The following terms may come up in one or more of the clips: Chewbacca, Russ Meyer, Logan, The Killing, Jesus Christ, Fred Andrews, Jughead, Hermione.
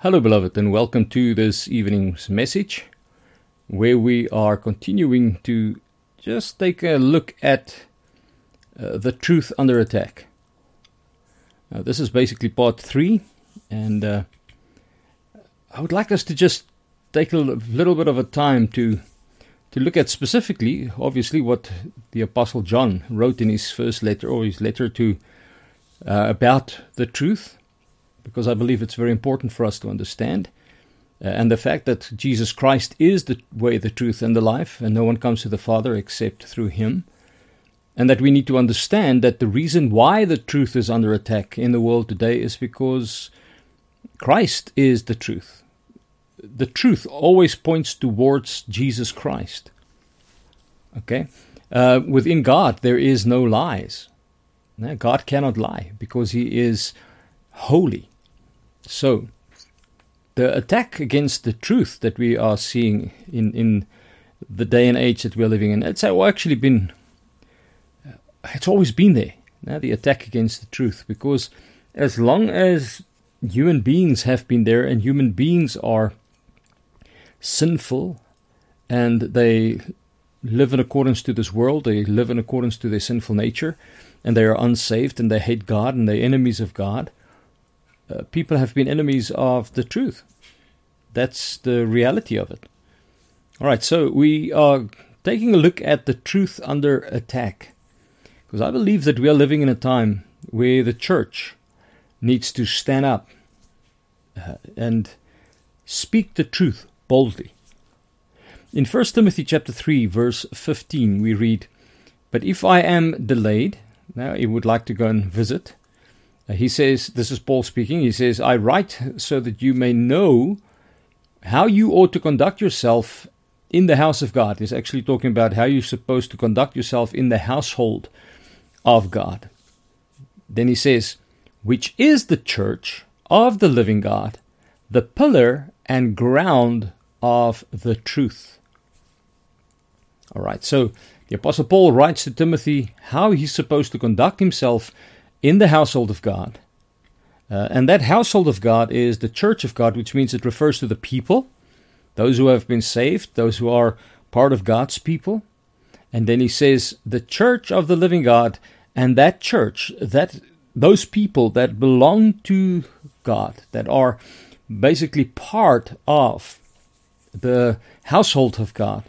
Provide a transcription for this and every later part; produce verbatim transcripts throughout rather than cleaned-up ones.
Hello beloved, and welcome to this evening's message where we are continuing to just take a look at uh, the truth under attack. Uh, this is basically part three, and uh, I would like us to just take a little bit of a time to to look at specifically, obviously, what the Apostle John wrote in his first letter or his letter to uh, about the truth. Because I believe it's very important for us to understand. Uh, and the fact that Jesus Christ is the way, the truth, and the life, and no one comes to the Father except through Him. And that we need to understand that the reason why the truth is under attack in the world today is because Christ is the truth. The truth always points towards Jesus Christ. Okay? Uh, within God, there is no lies. No, God cannot lie because He is holy. So, the attack against the truth that we are seeing in, in the day and age that we are living in, it's actually been, it's always been there, now, the attack against the truth, because as long as human beings have been there and human beings are sinful and they live in accordance to this world, they live in accordance to their sinful nature, and they are unsaved and they hate God and they're enemies of God, Uh, people have been enemies of the truth. That's the reality of it. All right, so we are taking a look at the truth under attack, because I believe that we are living in a time where the church needs to stand up uh, and speak the truth boldly. In First Timothy chapter three, verse fifteen, we read, "But if I am delayed," now he would like to go and visit, he says, this is Paul speaking, he says, "I write so that you may know how you ought to conduct yourself in the house of God." He's actually talking about how you're supposed to conduct yourself in the household of God. Then he says, "Which is the church of the living God, the pillar and ground of the truth." All right, so the Apostle Paul writes to Timothy how he's supposed to conduct himself in the household of God. Uh, and that household of God is the church of God, which means it refers to the people, those who have been saved, those who are part of God's people. And then he says, the church of the living God, and that church, that those people that belong to God, that are basically part of the household of God,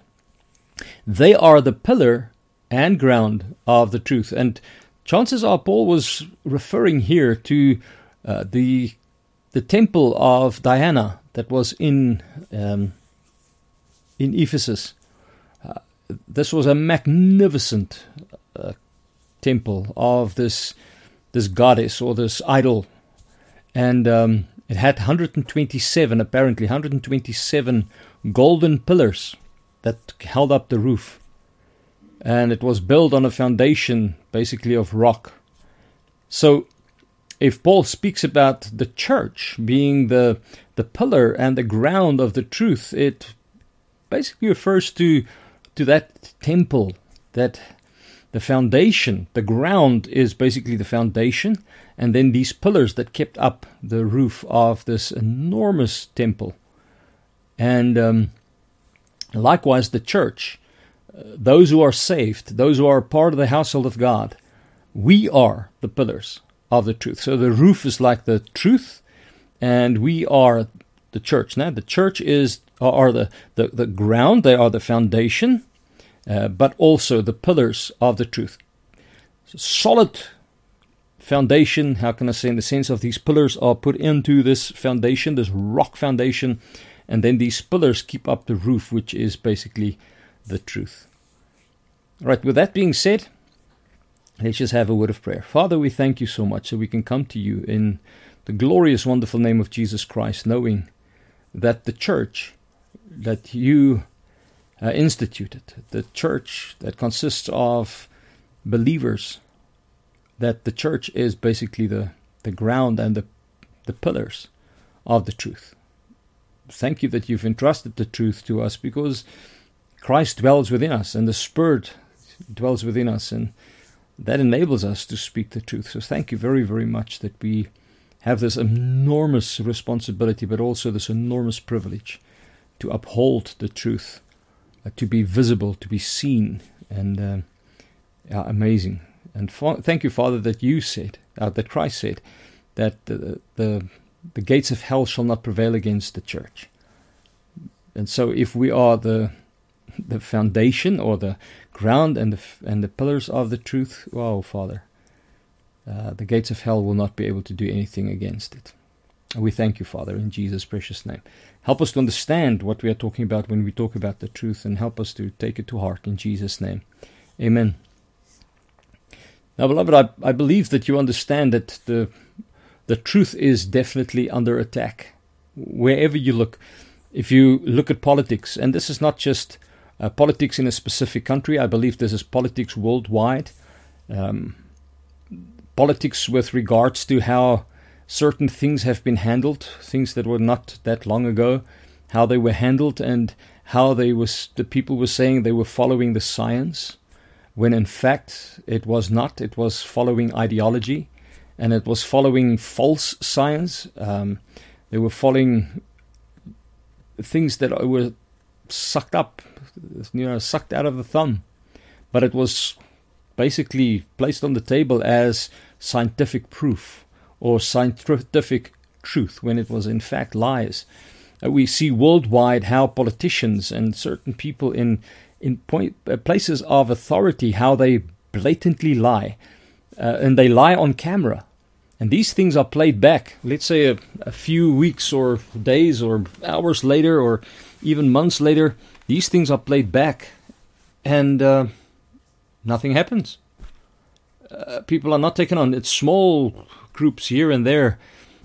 they are the pillar and ground of the truth. And chances are Paul was referring here to uh, the the temple of Diana that was in um, in Ephesus. Uh, this was a magnificent uh, temple of this this goddess or this idol, and um, it had one hundred twenty-seven apparently one hundred twenty-seven golden pillars that held up the roof. And it was built on a foundation, basically, of rock. So, if Paul speaks about the church being the the pillar and the ground of the truth, it basically refers to to that temple, that the foundation, the ground is basically the foundation, and then these pillars that kept up the roof of this enormous temple. And um, likewise, the church, those who are saved, those who are part of the household of God, we are the pillars of the truth. So the roof is like the truth, and we are the church. Now, the church is are the, the, the ground, they are the foundation, uh, but also the pillars of the truth. Solid foundation, how can I say, in the sense of these pillars are put into this foundation, this rock foundation, and then these pillars keep up the roof, which is basically the truth. All right, with that being said, let's just have a word of prayer. Father, we thank you so much that we can come to you in the glorious, wonderful name of Jesus Christ, knowing that the church that you uh, instituted, the church that consists of believers, that the church is basically the, the ground and the, the pillars of the truth. Thank you that you've entrusted the truth to us, because Christ dwells within us, and the Spirit dwells within us, and that enables us to speak the truth. So thank you very, very much that we have this enormous responsibility, but also this enormous privilege to uphold the truth, uh, to be visible, to be seen, and uh, yeah, amazing. And fa- thank you, Father, that you said, uh, that Christ said, that the, the the gates of hell shall not prevail against the church. And so, if we are the the foundation or the ground and the and the pillars of the truth, wow, Father, uh, the gates of hell will not be able to do anything against it. We thank you, Father, in Jesus' precious name. Help us to understand what we are talking about when we talk about the truth, and help us to take it to heart in Jesus' name. Amen. Now, beloved, I, I believe that you understand that the the truth is definitely under attack. Wherever you look, if you look at politics, and this is not just uh, politics in a specific country, I believe this is politics worldwide, um, politics with regards to how certain things have been handled, things that were not that long ago, how they were handled and how they was the people were saying they were following the science, when in fact it was not. It was following ideology, and it was following false science. Um, they were following things that were sucked up, you know, sucked out of the thumb, but it was basically placed on the table as scientific proof or scientific truth, when it was in fact lies. Uh, we see worldwide how politicians and certain people in in point, uh, places of authority, how they blatantly lie, uh, and they lie on camera. And these things are played back, let's say a, a few weeks or days or hours later or even months later. These things are played back, and uh, nothing happens. Uh, people are not taken on. It's small groups here and there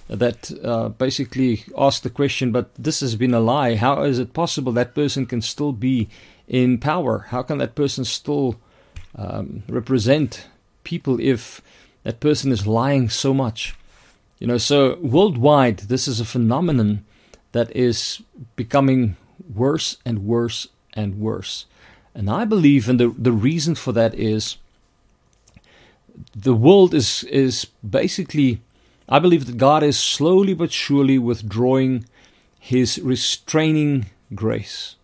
that uh, basically ask the question, but this has been a lie. How is it possible that person can still be in power? How can that person still um, represent people if that person is lying so much? You know, so worldwide, this is a phenomenon that is becoming worse and worse and worse. And I believe, and the, the reason for that is the world is is basically, I believe that God is slowly but surely withdrawing his restraining grace.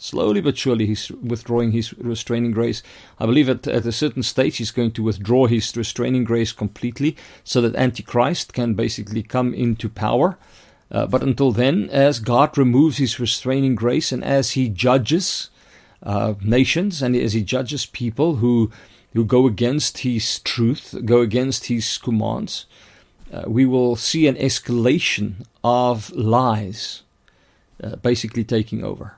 Slowly but surely he's withdrawing his restraining grace. I believe at, at a certain stage he's going to withdraw his restraining grace completely so that Antichrist can basically come into power. Uh, but until then, as God removes his restraining grace and as he judges uh, nations and as he judges people who who go against his truth, go against his commands, uh, we will see an escalation of lies uh, basically taking over.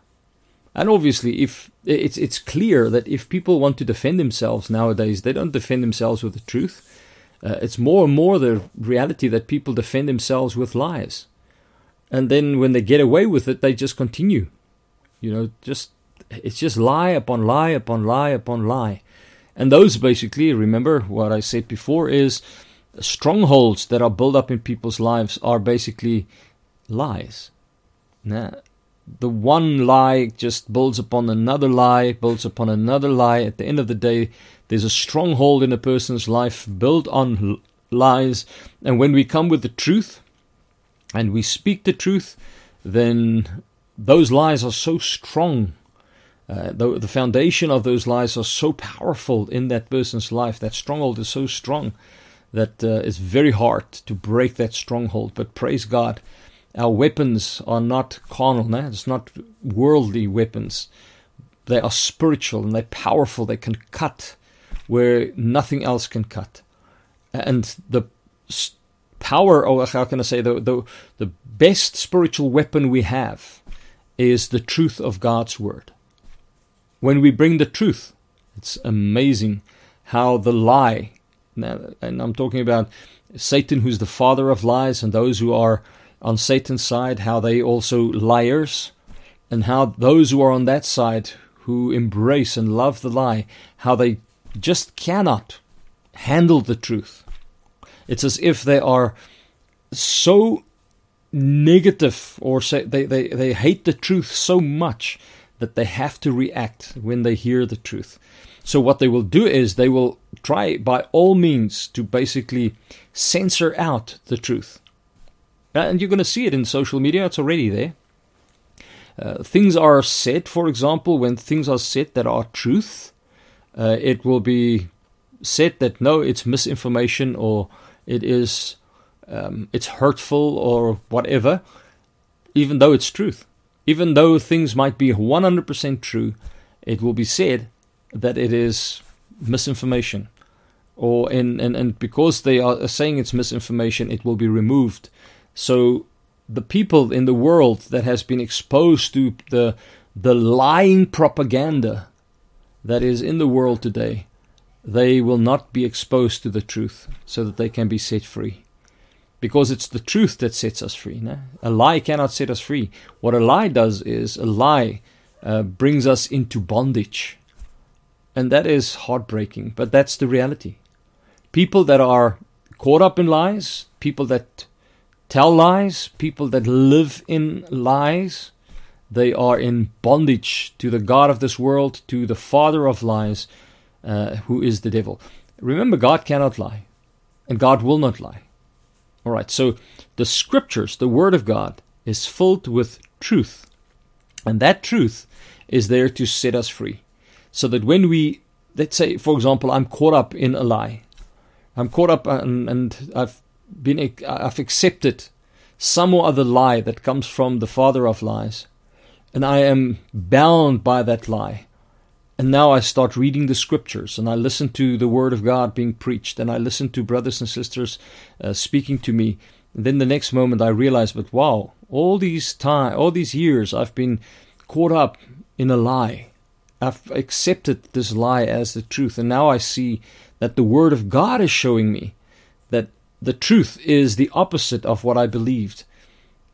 And obviously, if it's it's clear that if people want to defend themselves nowadays, they don't defend themselves with the truth. Uh, it's more and more the reality that people defend themselves with lies. And then when they get away with it, they just continue. You know, just it's just lie upon lie upon lie upon lie. And those basically, remember what I said before, is strongholds that are built up in people's lives are basically lies. Nah. The one lie just builds upon another lie, builds upon another lie. At the end of the day, there's a stronghold in a person's life built on l- lies. And when we come with the truth and we speak the truth, then those lies are so strong. Uh, the, the foundation of those lies are so powerful in that person's life. That stronghold is so strong that uh, it's very hard to break that stronghold. But praise God, our weapons are not carnal, no? It's not worldly weapons. They are spiritual and they're powerful. They can cut where nothing else can cut. And the power, or how can I say, the, the, the best spiritual weapon we have is the truth of God's word. When we bring the truth, it's amazing how the lie, now, and I'm talking about Satan, who's the father of lies, and those who are on Satan's side, how they also liars, and how those who are on that side who embrace and love the lie, how they just cannot handle the truth. It's as if they are so negative, or say they, they, they hate the truth so much that they have to react when they hear the truth. So what they will do is they will try by all means to basically censor out the truth. And you're going to see it in social media. It's already there. Uh, things are said, for example, when things are said that are truth, uh, it will be said that, no, it's misinformation, or it is um, it's hurtful, or whatever, even though it's truth. Even though things might be one hundred percent true, it will be said that it is misinformation. Or in, and, and because they are saying it's misinformation, it will be removed. So the people in the world that has been exposed to the the lying propaganda that is in the world today, they will not be exposed to the truth so that they can be set free. Because it's the truth that sets us free. No? A lie cannot set us free. What a lie does is a lie uh, brings us into bondage. And that is heartbreaking, but that's the reality. People that are caught up in lies, people that tell lies, people that live in lies, they are in bondage to the god of this world, to the father of lies, uh, who is the devil. Remember, God cannot lie, and God will not lie. All right, so the scriptures, the word of God, is filled with truth, and that truth is there to set us free. So that when we, let's say, for example, I'm caught up in a lie. I'm caught up and, and I've been, I've accepted some or other lie that comes from the father of lies. And I am bound by that lie. And now I start reading the scriptures, and I listen to the word of God being preached, and I listen to brothers and sisters uh, speaking to me. And then the next moment I realize, but wow, all these time, all these years I've been caught up in a lie. I've accepted this lie as the truth, and now I see that the Word of God is showing me that the truth is the opposite of what I believed.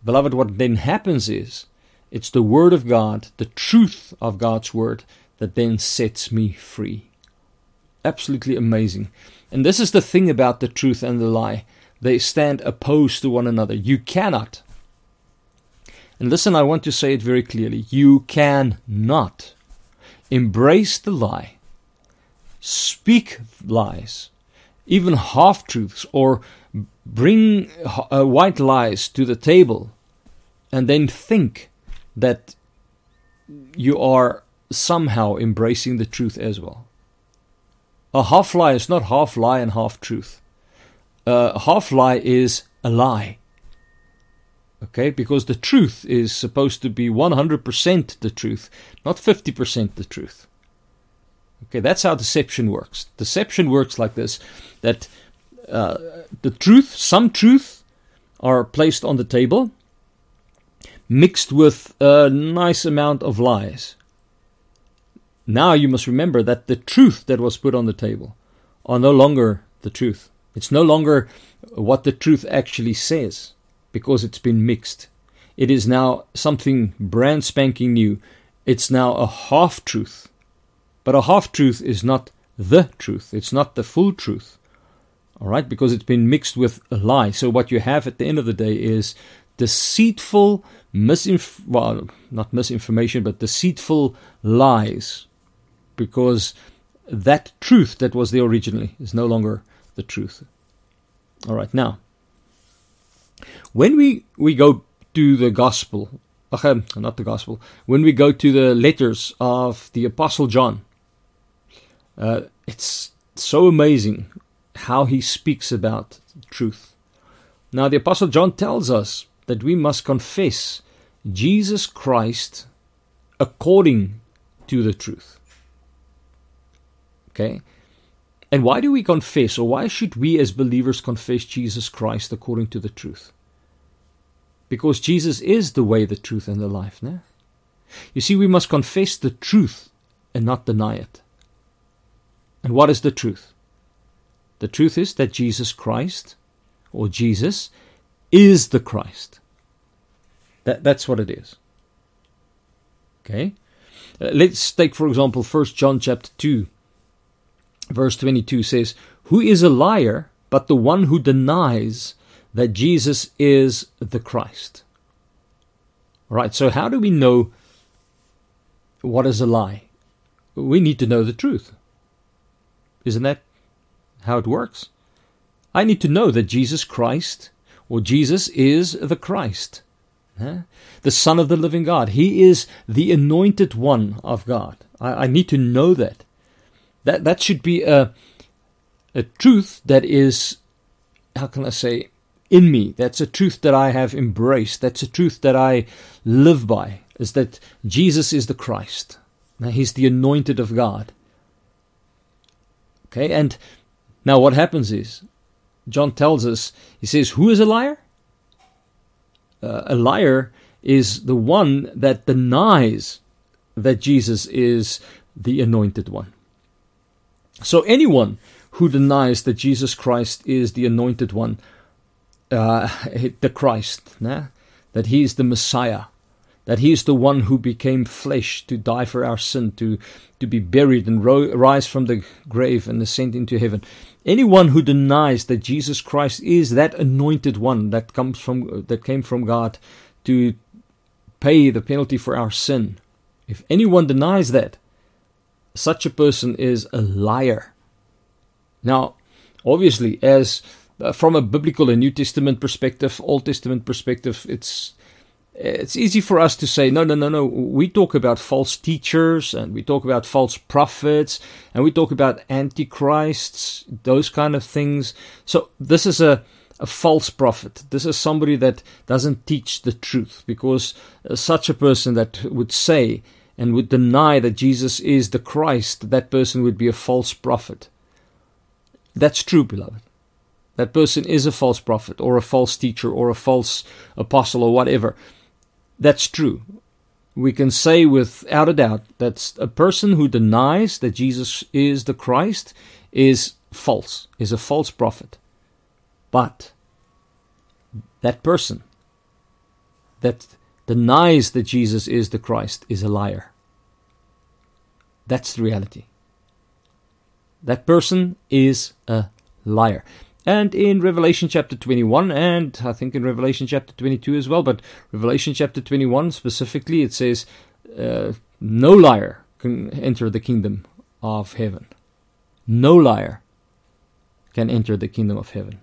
Beloved, what then happens is, it's the Word of God, the truth of God's Word, that then sets me free. Absolutely amazing. And this is the thing about the truth and the lie. They stand opposed to one another. You cannot. And listen, I want to say it very clearly. You cannot embrace the lie, speak lies, even half-truths, or bring uh, white lies to the table, and then think that you are somehow embracing the truth as well. A half-lie is not half-lie and half-truth. Uh, a half-lie is a lie. Okay, because the truth is supposed to be one hundred percent the truth, not fifty percent the truth. Okay, that's how deception works. Deception works like this, that uh, the truth, some truth, are placed on the table, mixed with a nice amount of lies. Now you must remember that the truth that was put on the table are no longer the truth. It's no longer what the truth actually says, because it's been mixed. It is now something brand spanking new. It's now a half-truth. But a half-truth is not the truth. It's not the full truth. All right, because it's been mixed with a lie. So what you have at the end of the day is deceitful, misinf- well, not misinformation, but deceitful lies. Because that truth that was there originally is no longer the truth. All right, now, When we, we go to the gospel, okay, not the gospel, when we go to the letters of the Apostle John, uh, it's so amazing how he speaks about truth. Now, the Apostle John tells us that we must confess Jesus Christ according to the truth. Okay? And why do we confess, or why should we as believers confess Jesus Christ according to the truth? Because Jesus is the way, the truth, and the life. No? You see, we must confess the truth and not deny it. And what is the truth? The truth is that Jesus Christ, or Jesus, is the Christ. That, that's what it is. Okay? Uh, let's take, for example, First John chapter two. Verse twenty-two says, "Who is a liar but the one who denies that Jesus is the Christ?" All right, so how do we know what is a lie? We need to know the truth. Isn't that how it works? I need to know that Jesus Christ, or Jesus is the Christ, huh? the Son of the living God. He is the anointed one of God. I, I need to know that. That that should be a, a truth that is, how can I say, in me. That's a truth that I have embraced. That's a truth that I live by, is that Jesus is the Christ. Now, he's the anointed of God. Okay, and now what happens is, John tells us, he says, who is a liar? Uh, a liar is the one that denies that Jesus is the anointed one. So anyone who denies that Jesus Christ is the anointed one, uh, the Christ, nah? that he is the Messiah, that he is the one who became flesh to die for our sin, to, to be buried and ro- rise from the grave and ascend into heaven. Anyone who denies that Jesus Christ is that anointed one that comes from that came from God to pay the penalty for our sin, if anyone denies that, such a person is a liar. Now, obviously, as uh, from a biblical and New Testament perspective, Old Testament perspective, it's It's easy for us to say, no, no, no, no, we talk about false teachers and we talk about false prophets and we talk about antichrists, those kind of things. So this is a, a false prophet. This is somebody that doesn't teach the truth, because such a person that would say and would deny that Jesus is the Christ, that person would be a false prophet. That's true, beloved. That person is a false prophet or a false teacher or a false apostle or whatever. That's true. We can say without a doubt that a person who denies that Jesus is the Christ is false, is a false prophet. But that person that denies that Jesus is the Christ is a liar. That's the reality. That person is a liar. And in Revelation chapter twenty-one, and I think in Revelation chapter twenty-two as well, but Revelation chapter twenty-one specifically, it says, uh, no liar can enter the kingdom of heaven. No liar can enter the kingdom of heaven.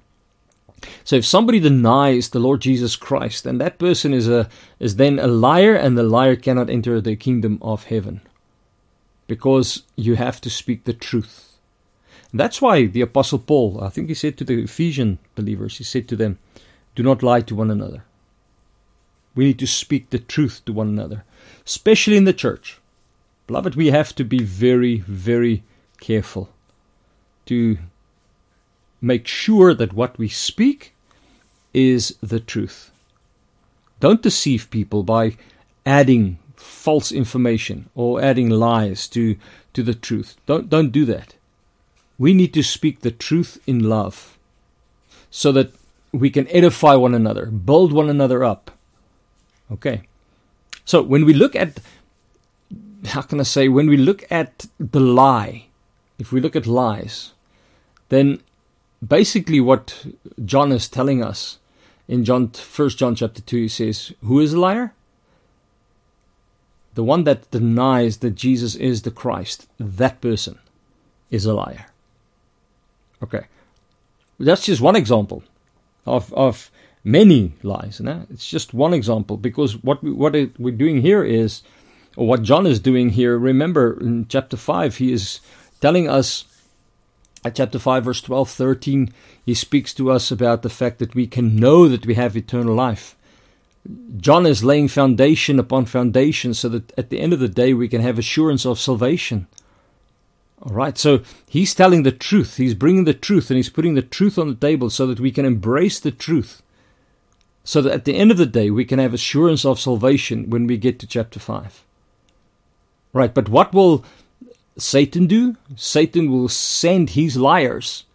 So if somebody denies the Lord Jesus Christ, then that person is a is then a liar, and the liar cannot enter the kingdom of heaven, because you have to speak the truth. That's why the Apostle Paul, I think he said to the Ephesian believers, he said to them, do not lie to one another. We need to speak the truth to one another, especially in the church. Beloved, we have to be very, very careful to make sure that what we speak is the truth. Don't deceive people by adding false information or adding lies to, to the truth. Don't, don't do that. We need to speak the truth in love, so that we can edify one another, build one another up. Okay. So when we look at, how can I say, when we look at the lie, if we look at lies, then basically what John is telling us in John, First John chapter two, he says, who is a liar? The one that denies that Jesus is the Christ, that person is a liar. Okay, that's just one example of of many lies. No? It's just one example, because what we, what we're doing here is, or what John is doing here, remember in chapter five, he is telling us, at chapter five, verse twelve, thirteen, he speaks to us about the fact that we can know that we have eternal life. John is laying foundation upon foundation so that at the end of the day we can have assurance of salvation. All right, so he's telling the truth. He's bringing the truth, and he's putting the truth on the table so that we can embrace the truth, so that at the end of the day we can have assurance of salvation when we get to chapter five. Right, but what will Satan do? Satan will send his liars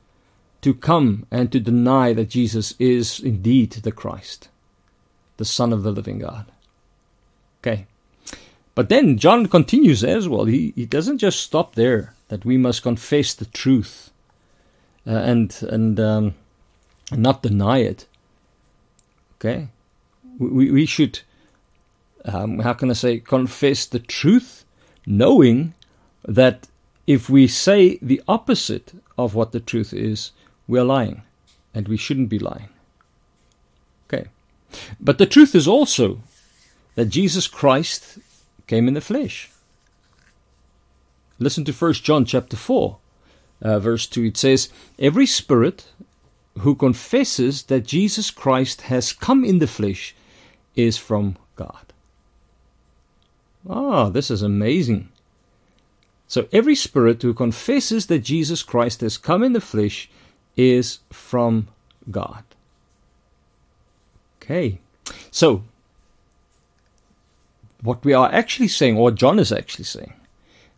to come and to deny that Jesus is indeed the Christ, the Son of the living God. Okay, but then John continues as well. He, he doesn't just stop there, that we must confess the truth uh, and and um, not deny it. Okay, we we should um, how can I say confess the truth, knowing that If we say the opposite of what the truth is, we are lying, and we shouldn't be lying. Okay. But the truth is also that Jesus Christ came in the flesh. Listen to First John chapter four, uh, verse two. It says, "Every spirit who confesses that Jesus Christ has come in the flesh is from God." Ah, this is amazing. So every spirit who confesses that Jesus Christ has come in the flesh is from God. Okay, so what we are actually saying, or John is actually saying,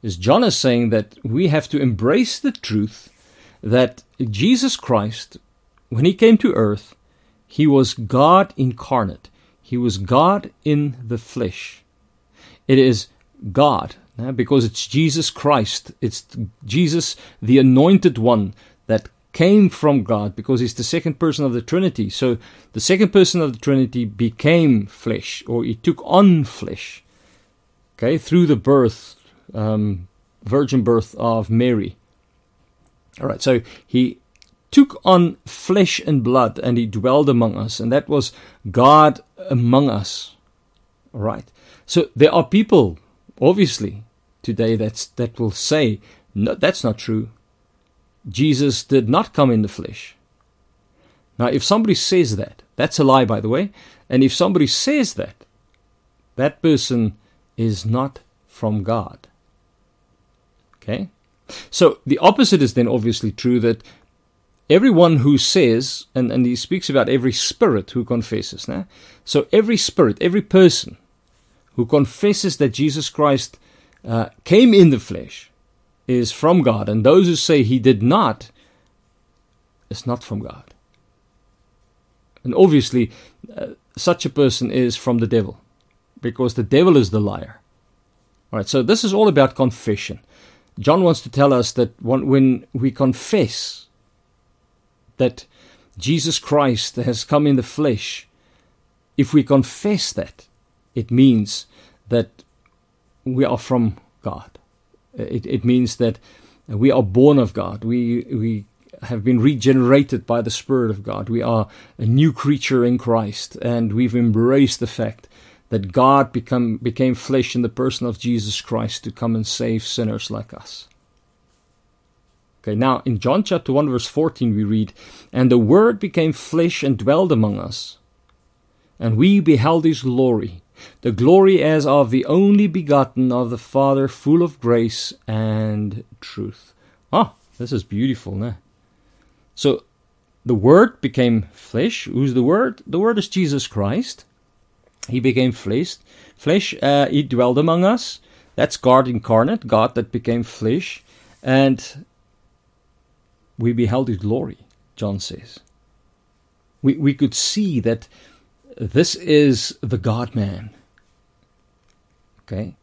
is John is saying that we have to embrace the truth that Jesus Christ, when he came to earth, he was God incarnate. He was God in the flesh. It is God, because it's Jesus Christ. It's Jesus, the anointed one, that came from God, because he's the second person of the Trinity. So the second person of the Trinity became flesh, or he took on flesh, okay, through the birth, um, virgin birth of Mary. All right, so he took on flesh and blood, and he dwelled among us, and that was God among us. All right, so there are people, obviously, today that's, that will say, no, that's not true. Jesus did not come in the flesh. Now, if somebody says that, that's a lie, by the way, and if somebody says that, that person is not from God. Okay? So the opposite is then obviously true, that everyone who says, and, and he speaks about every spirit who confesses. Nah? So every spirit, every person who confesses that Jesus Christ uh, came in the flesh is from God. And those who say he did not, is not from God. And obviously, uh, such a person is from the devil, because the devil is the liar. All right, so this is all about confession. John wants to tell us that one, when we confess that Jesus Christ has come in the flesh, if we confess that, it means that we are from God. It, it means that we are born of God. We, we have been regenerated by the Spirit of God. We are a new creature in Christ, and we've embraced the fact that God become, became flesh in the person of Jesus Christ to come and save sinners like us. Okay, now in John chapter one verse fourteen we read, "And the Word became flesh and dwelled among us, and we beheld his glory, the glory as of the only begotten of the Father, full of grace and truth." Ah, this is beautiful, nah? So the Word became flesh. Who's the Word? The Word is Jesus Christ. He became flesh. Flesh. Uh, he dwelled among us. That's God incarnate, God that became flesh, and we beheld his glory, John says. We we could see that this is the God-man. Okay?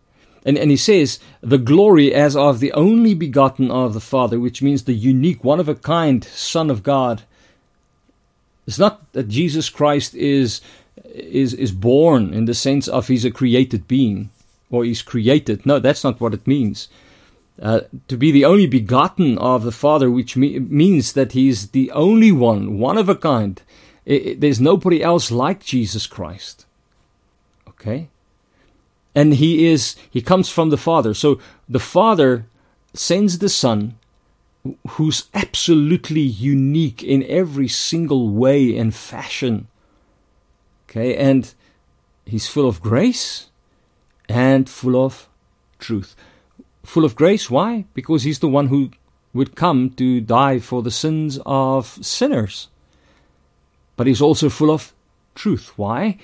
And, and he says, "The glory as of the only begotten of the Father," which means the unique, one-of-a-kind Son of God. It's not that Jesus Christ is, is, is born in the sense of he's a created being, or he's created. No, that's not what it means. Uh, to be the only begotten of the Father, which me- means that he's the only one, one of a kind. It, it, there's nobody else like Jesus Christ. Okay? And he is, he comes from the Father. So the Father sends the Son, who's absolutely unique in every single way and fashion. Okay? And he's full of grace and full of truth. Full of grace, why? Because he's the one who would come to die for the sins of sinners. But he's also full of truth. Why?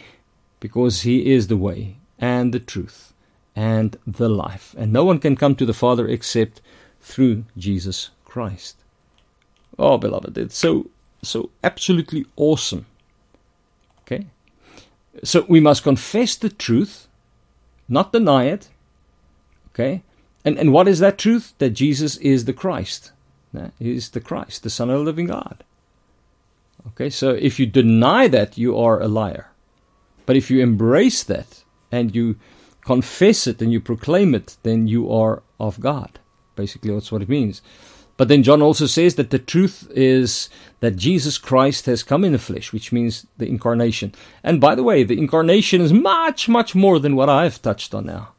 Because he is the way and the truth and the life. And no one can come to the Father except through Jesus Christ. Oh, beloved, it's so, so absolutely awesome. Okay? So we must confess the truth, not deny it. Okay? And and what is that truth? That Jesus is the Christ. He is the Christ, the Son of the living God. Okay, so if you deny that, you are a liar. But if you embrace that, and you confess it, and you proclaim it, then you are of God. Basically, that's what it means. But then John also says that the truth is that Jesus Christ has come in the flesh, which means the incarnation. And by the way, the incarnation is much, much more than what I've touched on now.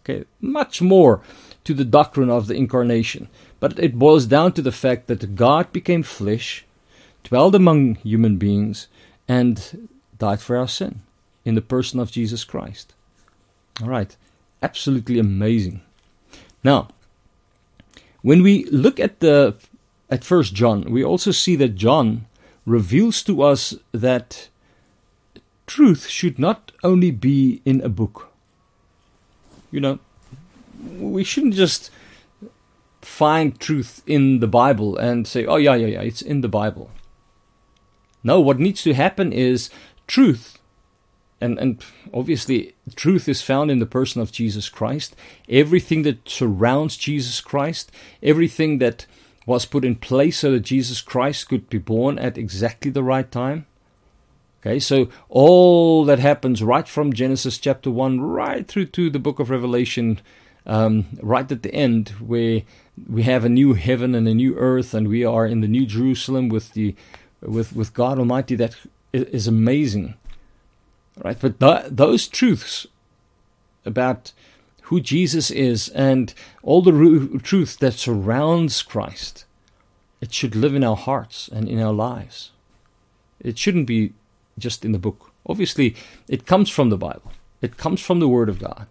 Okay, much more to the doctrine of the incarnation. But it boils down to the fact that God became flesh, dwelled among human beings, and died for our sin in the person of Jesus Christ. All right, absolutely amazing. Now, when we look at the at First John, we also see that John reveals to us that truth should not only be in a book. You know, we shouldn't just find truth in the Bible and say, oh yeah, yeah, yeah, it's in the Bible. No, what needs to happen is truth, and, and obviously truth is found in the person of Jesus Christ. Everything that surrounds Jesus Christ, everything that was put in place so that Jesus Christ could be born at exactly the right time. Okay, so all that happens right from Genesis chapter one right through to the book of Revelation, um, right at the end where we have a new heaven and a new earth and we are in the new Jerusalem with the with, with God Almighty, that is amazing. Right, but th- those truths about who Jesus is and all the ru- truth that surrounds Christ, it should live in our hearts and in our lives. It shouldn't be just in the book. Obviously, it comes from the Bible. It comes from the Word of God.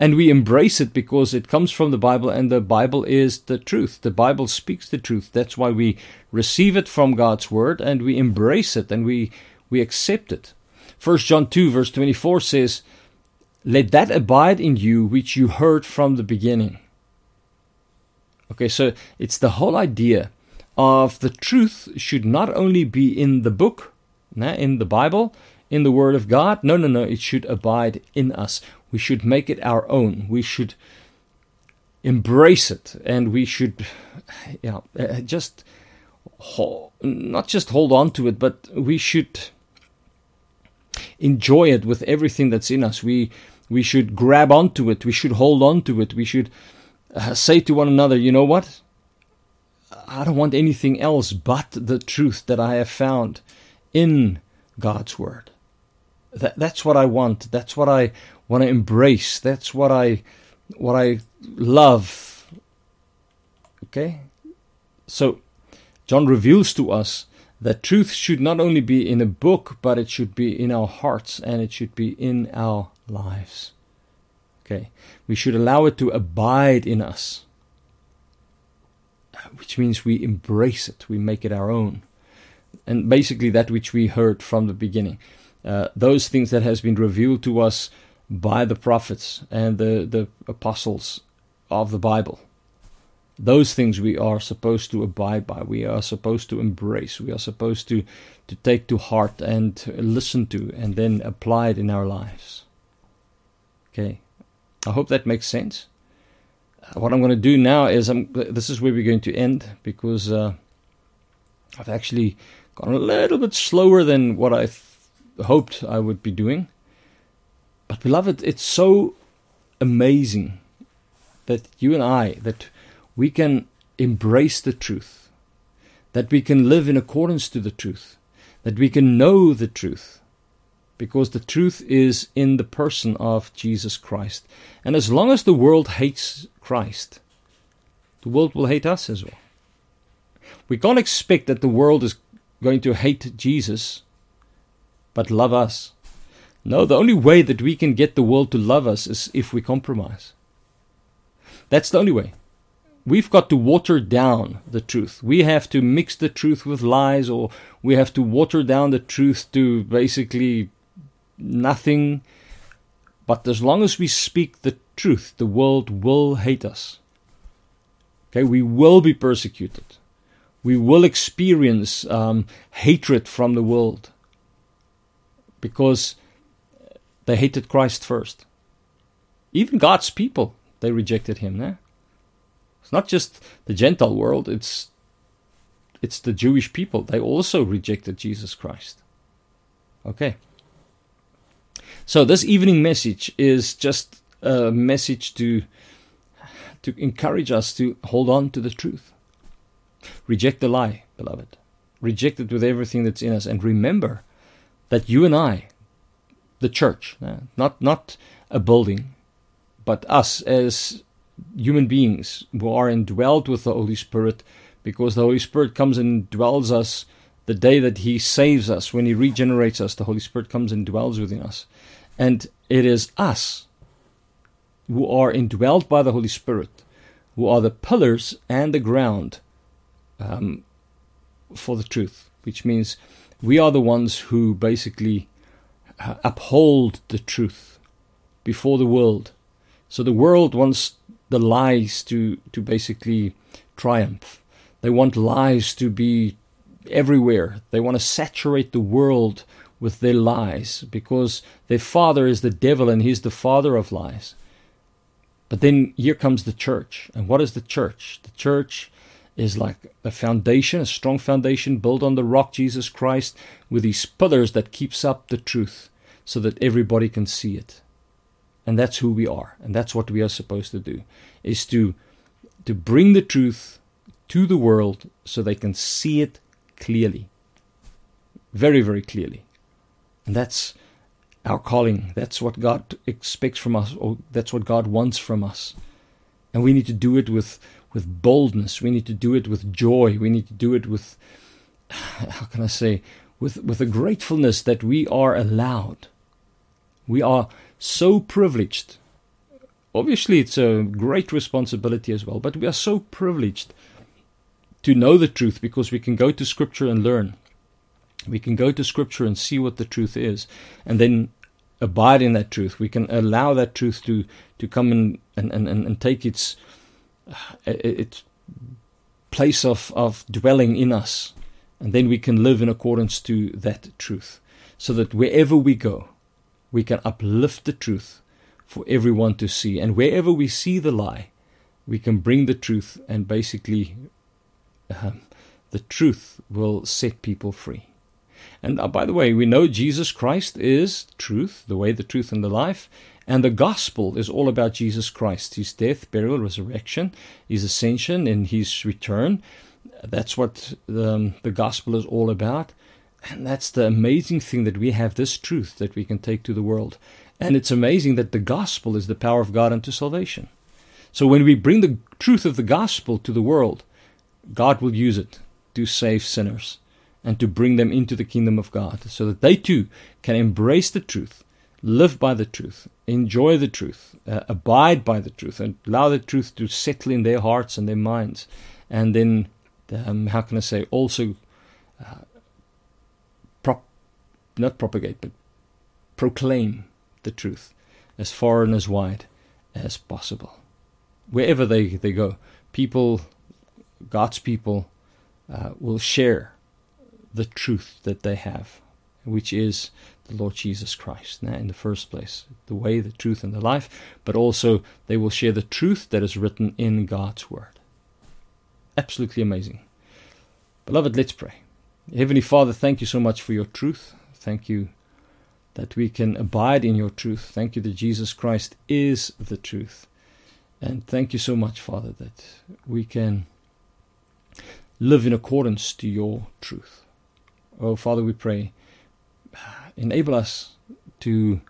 And we embrace it because it comes from the Bible, and the Bible is the truth. The Bible speaks the truth. That's why we receive it from God's Word, and we embrace it, and we, we accept it. First John two verse twenty-four says, "Let that abide in you which you heard from the beginning." Okay, so it's the whole idea of the truth should not only be in the book, in the Bible, in the Word of God. No, no, no, it should abide in us. We should make it our own. We should embrace it, and we should, yeah, you know, just hold, not just hold on to it, but we should enjoy it with everything that's in us. We we should grab onto it. We should hold on to it. We should uh, say to one another, you know what? I don't want anything else but the truth that I have found in God's Word. That, that's what I want. That's what I want to embrace. That's what I what I love. Okay? So John reveals to us that truth should not only be in a book, but it should be in our hearts and it should be in our lives. Okay, we should allow it to abide in us, which means we embrace it, we make it our own. And basically that which we heard from the beginning, uh, those things that has been revealed to us by the prophets and the, the apostles of the Bible. Those things we are supposed to abide by, we are supposed to embrace, we are supposed to, to take to heart and listen to and then apply it in our lives. Okay, I hope that makes sense. What I'm going to do now is, I'm, this is where we're going to end because uh, I've actually gone a little bit slower than what I hoped I would be doing. But beloved, it's so amazing that you and I, that we can embrace the truth, that we can live in accordance to the truth, that we can know the truth, because the truth is in the person of Jesus Christ. And as long as the world hates Christ, the world will hate us as well. We can't expect that the world is going to hate Jesus, but love us. No, the only way that we can get the world to love us is if we compromise. That's the only way. We've got to water down the truth. We have to mix the truth with lies, or we have to water down the truth to basically nothing. But as long as we speak the truth, the world will hate us. Okay, we will be persecuted. We will experience um, hatred from the world because they hated Christ first. Even God's people, they rejected him, eh? It's not just the Gentile world, it's it's the Jewish people. They also rejected Jesus Christ. Okay. So this evening message is just a message to to encourage us to hold on to the truth. Reject the lie, beloved. Reject it with everything that's in us. And remember that you and I, the church, not, not a building, but us as human beings who are indwelt with the Holy Spirit, because the Holy Spirit comes and dwells us the day that He saves us, when He regenerates us, the Holy Spirit comes and dwells within us. And it is us who are indwelt by the Holy Spirit, who are the pillars and the ground um, for the truth, which means we are the ones who basically uh, uphold the truth before the world. So the world wants the lies to, to basically triumph. They want lies to be everywhere. They want to saturate the world with their lies, because their father is the devil and he's the father of lies. But then here comes the church. And what is the church? The church is like a foundation, a strong foundation built on the rock, Jesus Christ, with these pillars that keeps up the truth so that everybody can see it. And that's who we are. And that's what we are supposed to do, is to, to bring the truth to the world so they can see it clearly. Very, very clearly. And that's our calling. That's what God expects from us, or that's what God wants from us. And we need to do it with, with boldness. We need to do it with joy. We need to do it with, how can I say, with, with a gratefulness that we are allowed. We are so privileged. Obviously, it's a great responsibility as well, but we are so privileged to know the truth, because we can go to Scripture and learn. We can go to Scripture and see what the truth is, and then abide in that truth. We can allow that truth to, to come and, and, and, and take its its place of, of dwelling in us. And then we can live in accordance to that truth, so that wherever we go, we can uplift the truth for everyone to see. And wherever we see the lie, we can bring the truth, and basically um, the truth will set people free. And uh, by the way, we know Jesus Christ is truth, the way, the truth, and the life. And the gospel is all about Jesus Christ, His death, burial, resurrection, His ascension, and His return. That's what um, the gospel is all about. And that's the amazing thing, that we have this truth that we can take to the world. And it's amazing that the gospel is the power of God unto salvation. So when we bring the truth of the gospel to the world, God will use it to save sinners and to bring them into the kingdom of God, so that they too can embrace the truth, live by the truth, enjoy the truth, uh, abide by the truth, and allow the truth to settle in their hearts and their minds. And then, um, how can I say, also uh, prop, not propagate, but proclaim the truth as far and as wide as possible. Wherever they, they go, people, God's people, uh, will share the truth that they have, which is the Lord Jesus Christ. Now, in the first place, the way, the truth, and the life, but also they will share the truth that is written in God's Word. Absolutely amazing. Beloved, let's pray. Heavenly Father, thank you so much for your truth. Thank you that we can abide in your truth. Thank you that Jesus Christ is the truth. And thank you so much, Father, that we can live in accordance to your truth. Oh, Father, we pray, enable us to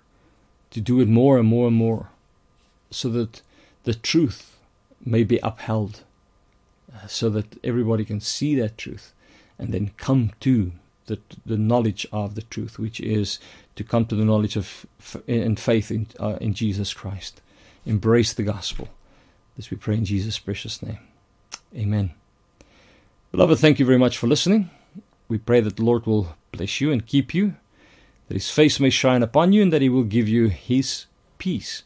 to do it more and more and more, so that the truth may be upheld, uh, so that everybody can see that truth and then come to the the knowledge of the truth, which is to come to the knowledge of f- and faith in, uh, in Jesus Christ. Embrace the gospel. This we pray in Jesus' precious name. Amen. Beloved, thank you very much for listening. We pray that the Lord will bless you and keep you, that His face may shine upon you, and that He will give you His peace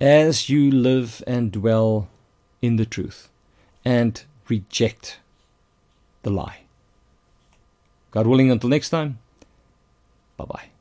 as you live and dwell in the truth and reject the lie. God willing, until next time, bye-bye.